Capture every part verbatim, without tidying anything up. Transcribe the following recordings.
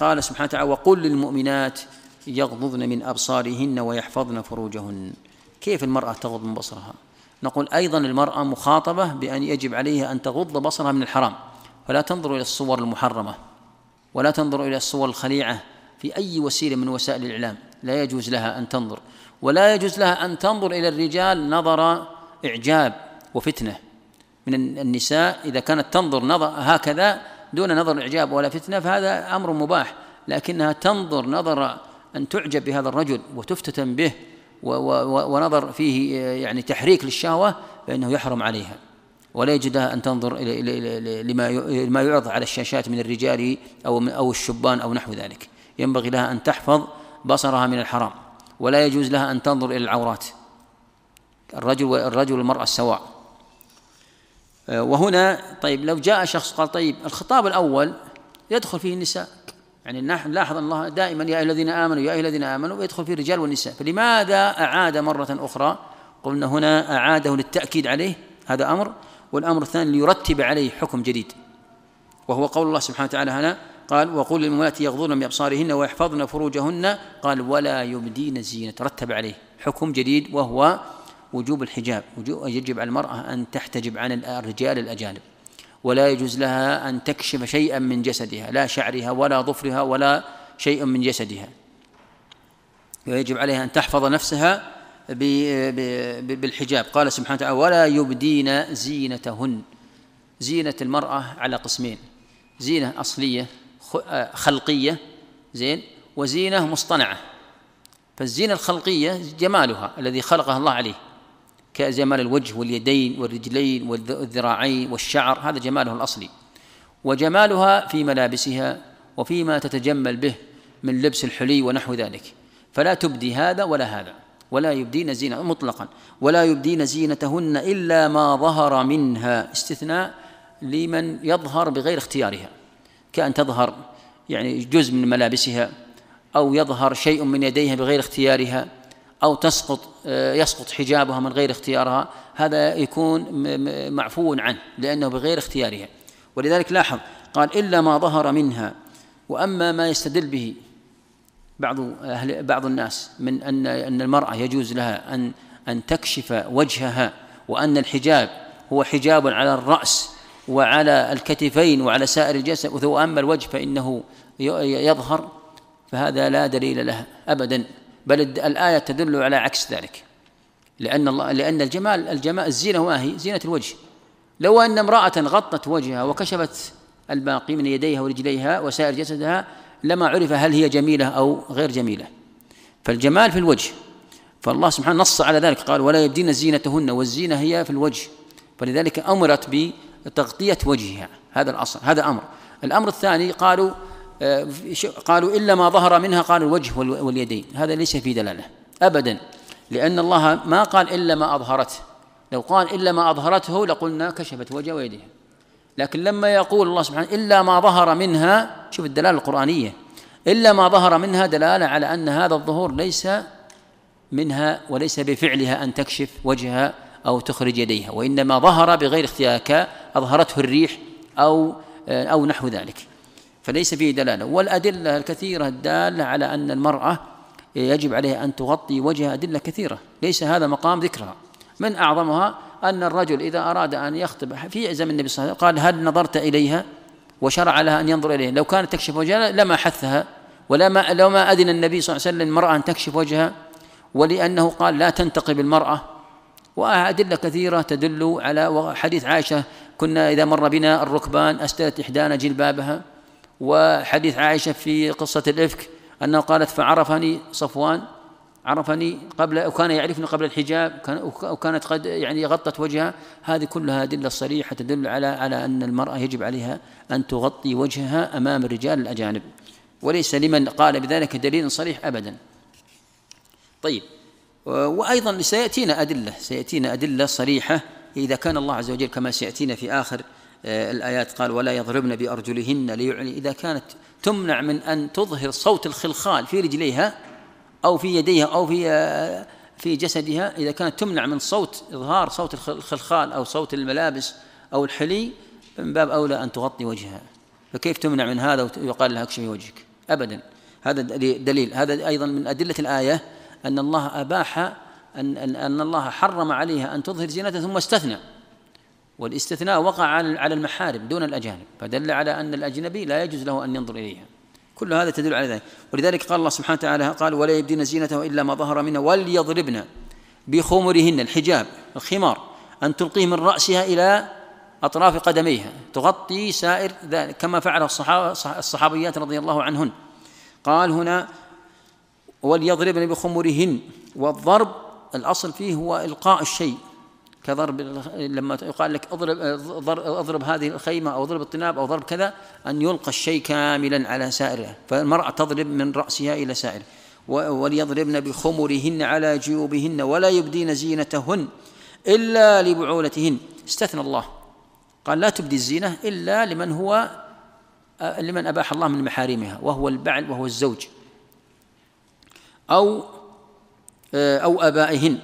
قال سبحانه وتعالى وقل للمؤمنات يغضضن من أبصارهن ويحفظن فروجهن. كيف المرأة تغض من بصرها؟ نقول أيضا المرأة مخاطبة بأن يجب عليها أن تغض بصرها من الحرام، فلا تنظر إلى الصور المحرمة ولا تنظر إلى الصور الخليعة في أي وسيلة من وسائل الإعلام، لا يجوز لها أن تنظر، ولا يجوز لها أن تنظر إلى الرجال نظر إعجاب وفتنة. من النساء إذا كانت تنظر نظر هكذا دون نظر إعجاب ولا فتنة فهذا أمر مباح، لكنها تنظر نظر أن تعجب بهذا الرجل وتفتتن به ونظر فيه يعني تحريك للشهوة فإنه يحرم عليها، ولا يجدها أن تنظر إلى لما يعرض على الشاشات من الرجال أو أو الشبان أو نحو ذلك. ينبغي لها أن تحفظ بصرها من الحرام، ولا يجوز لها أن تنظر إلى العورات، الرجل والرجل والمرأة سواء. وهنا طيب لو جاء شخص قال طيب الخطاب الأول يدخل فيه النساء، يعني نحن لاحظ الله دائما يا أيها الذين آمنوا يا أيها الذين آمنوا ويدخل فيه الرجال والنساء، فلماذا أعاد مرة أخرى؟ قلنا هنا أعاده للتأكيد عليه، هذا أمر، والأمر الثاني ليرتب عليه حكم جديد، وهو قول الله سبحانه وتعالى هنا قال وقل للمؤمنات يغضضن من أبصارهن ويحفظن فروجهن، قال ولا يبدين زينة، رتب عليه حكم جديد وهو وجوب الحجاب، يجب على المرأة أن تحتجب عن الرجال الأجانب، ولا يجوز لها أن تكشف شيئا من جسدها، لا شعرها ولا ظفرها ولا شيء من جسدها، ويجب عليها أن تحفظ نفسها بالحجاب. قال سبحانه وتعالى ولا يبدين زينتهن. زينة المرأة على قسمين، زينة أصلية خلقية زين، وزينة مصطنعة. فالزينة الخلقية جمالها الذي خلقها الله عليه، كجمال الوجه واليدين والرجلين والذراعين والشعر، هذا جماله الأصلي. وجمالها في ملابسها وفيما تتجمل به من لبس الحلي ونحو ذلك، فلا تبدي هذا ولا هذا، ولا يبدين زينة مطلقا، ولا يبدين زينتهن إلا ما ظهر منها، استثناء لمن يظهر بغير اختيارها، كأن تظهر يعني جزء من ملابسها، أو يظهر شيء من يديها بغير اختيارها، أو تسقط يسقط حجابها من غير اختيارها، هذا يكون معفو عنه لأنه بغير اختيارها. ولذلك لاحظ قال إلا ما ظهر منها. وأما ما يستدل به بعض أهل بعض الناس من أن أن المرأة يجوز لها أن أن تكشف وجهها، وأن الحجاب هو حجاب على الرأس وعلى الكتفين وعلى سائر الجسد، وأما الوجه فإنه يظهر، فهذا لا دليل له أبدا، بل الآية تدل على عكس ذلك، لأن الله لأن الجمال الجمال الزينة ما هي؟ زينة الوجه. لو أن امرأة غطت وجهها وكشفت الباقي من يديها ورجليها وسائر جسدها لما عرف هل هي جميلة أو غير جميلة، فالجمال في الوجه. فالله سبحانه نص على ذلك قال ولا يبدين زينتهن، والزينة هي في الوجه، فلذلك أمرت بتغطية وجهها، هذا الأصل، هذا أمر. الأمر الثاني قالوا قالوا إلا ما ظهر منها، قالوا الوجه واليدين، هذا ليس فيه دلالة أبدا، لأن الله ما قال إلا ما أظهرته، لو قال إلا ما أظهرته لقلنا كشفت وجه ويديها، لكن لما يقول الله سبحانه إلا ما ظهر منها، شوف الدلالة القرآنية، إلا ما ظهر منها دلالة على أن هذا الظهور ليس منها وليس بفعلها أن تكشف وجهها أو تخرج يديها، وإنما ظهر بغير اختيارك، أظهرته الريح أو أو نحو ذلك، فليس فيه دلالة. والأدلة الكثيرة الدالة على أن المرأة يجب عليها أن تغطي وجهها أدلة كثيرة، ليس هذا مقام ذكرها. من أعظمها أن الرجل إذا أراد أن يخطب في زمن النبي صلى الله عليه وسلم قال هل نظرت إليها؟ وشرع لها أن ينظر إليها، لو كانت تكشف وجهها لما حثها، ولما لو ما أذن النبي صلى الله عليه وسلم المرأة أن تكشف وجهها، ولأنه قال لا تنتقب المرأة. وأدلة كثيرة تدل على حديث عائشة كنا إذا مر بنا الركبان أستلت إحدانا جلبابها، وحديث عائشة في قصة الإفك أنه قالت فعرفني صفوان، عرفني قبل، وكان يعرفني قبل الحجاب، وكانت قد يعني غطت وجهها. هذه كلها أدلة صريحة تدل على على أن المرأة يجب عليها أن تغطي وجهها أمام الرجال الأجانب، وليس لمن قال بذلك دليل صريح أبدا. طيب، وأيضا سيأتينا أدلة سيأتينا أدلة صريحة إذا كان الله عز وجل، كما سيأتينا في آخر الآيات، قال ولا يضربن بأرجلهن ليعلن، إذا كانت تمنع من أن تظهر صوت الخلخال في رجليها أو في يديها أو في في جسدها، إذا كانت تمنع من صوت إظهار صوت الخلخال أو صوت الملابس أو الحلي، من باب أولى أن تغطي وجهها، فكيف تمنع من هذا ويقال لها اكشفي وجهك؟ أبدا. هذا دليل، هذا أيضا من أدلة الآية أن الله أباح أن, أن, أن الله حرم عليها أن تظهر زينتها ثم استثنى، والاستثناء وقع على المحارم دون الأجانب، فدل على أن الأجنبي لا يجوز له أن ينظر إليها. كل هذا تدل على ذلك، ولذلك قال الله سبحانه وتعالى قال ولا يبدين زينته إلا ما ظهر منها وليضربن بخمرهن، الحجاب الخمار، أن تلقيه من رأسها إلى أطراف قدميها تغطي سائر ذلك كما فعل الصحابيات رضي الله عنهن. قال هنا وليضربن بخمرهن، والضرب الأصل فيه هو إلقاء الشيء، كضرب لما يقال لك اضرب اضرب هذه الخيمه او اضرب الطناب او ضرب كذا، ان يلقى الشيء كاملا على سائره، فالمراه تضرب من راسها الى سائره. وليضربن بخمرهن على جيوبهن ولا يبدين زينتهن الا لبعولتهن، استثنى الله قال لا تبدي الزينه الا لمن هو لمن اباح الله من محارمها، وهو البعل وهو الزوج او او ابائهن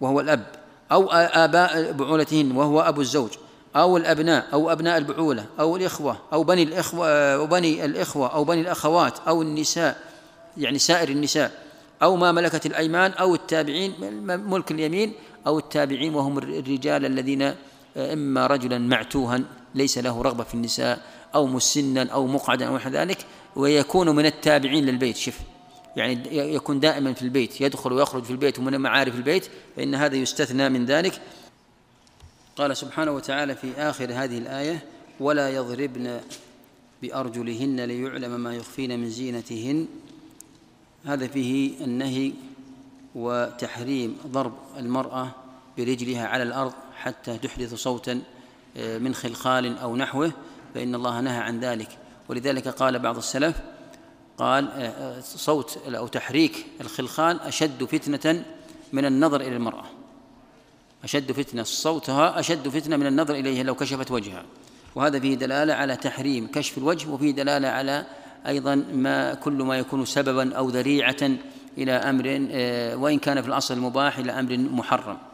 وهو الاب، أو آباء بعولتهن وهو أبو الزوج، أو الأبناء أو أبناء البعولة، أو الإخوة أو بني الإخوة أو بني الإخوة أو بني الأخوات، أو النساء يعني سائر النساء، أو ما ملكت الأيمان، أو التابعين ملك اليمين، أو التابعين وهم الرجال الذين إما رجلا معتوها ليس له رغبة في النساء، أو مسنا أو مقعدا أو نحو ذلك، ويكون من التابعين للبيت. شف يعني يكون دائما في البيت، يدخل ويخرج في البيت ومن معارف البيت، فإن هذا يستثنى من ذلك. قال سبحانه وتعالى في آخر هذه الآية ولا يضربن بأرجلهن ليعلم ما يخفين من زينتهن، هذا فيه النهي وتحريم ضرب المرأة برجلها على الأرض حتى تحدث صوتا من خلخال أو نحوه، فإن الله نهى عن ذلك. ولذلك قال بعض السلف قال صوت أو تحريك الخلخال أشد فتنة من النظر إلى المرأة، أشد فتنة صوتها أشد فتنة من النظر إليها لو كشفت وجهها، وهذا فيه دلالة على تحريم كشف الوجه، وفيه دلالة على أيضا ما كل ما يكون سببا أو ذريعة إلى أمر وإن كان في الأصل مباح إلى أمر محرم.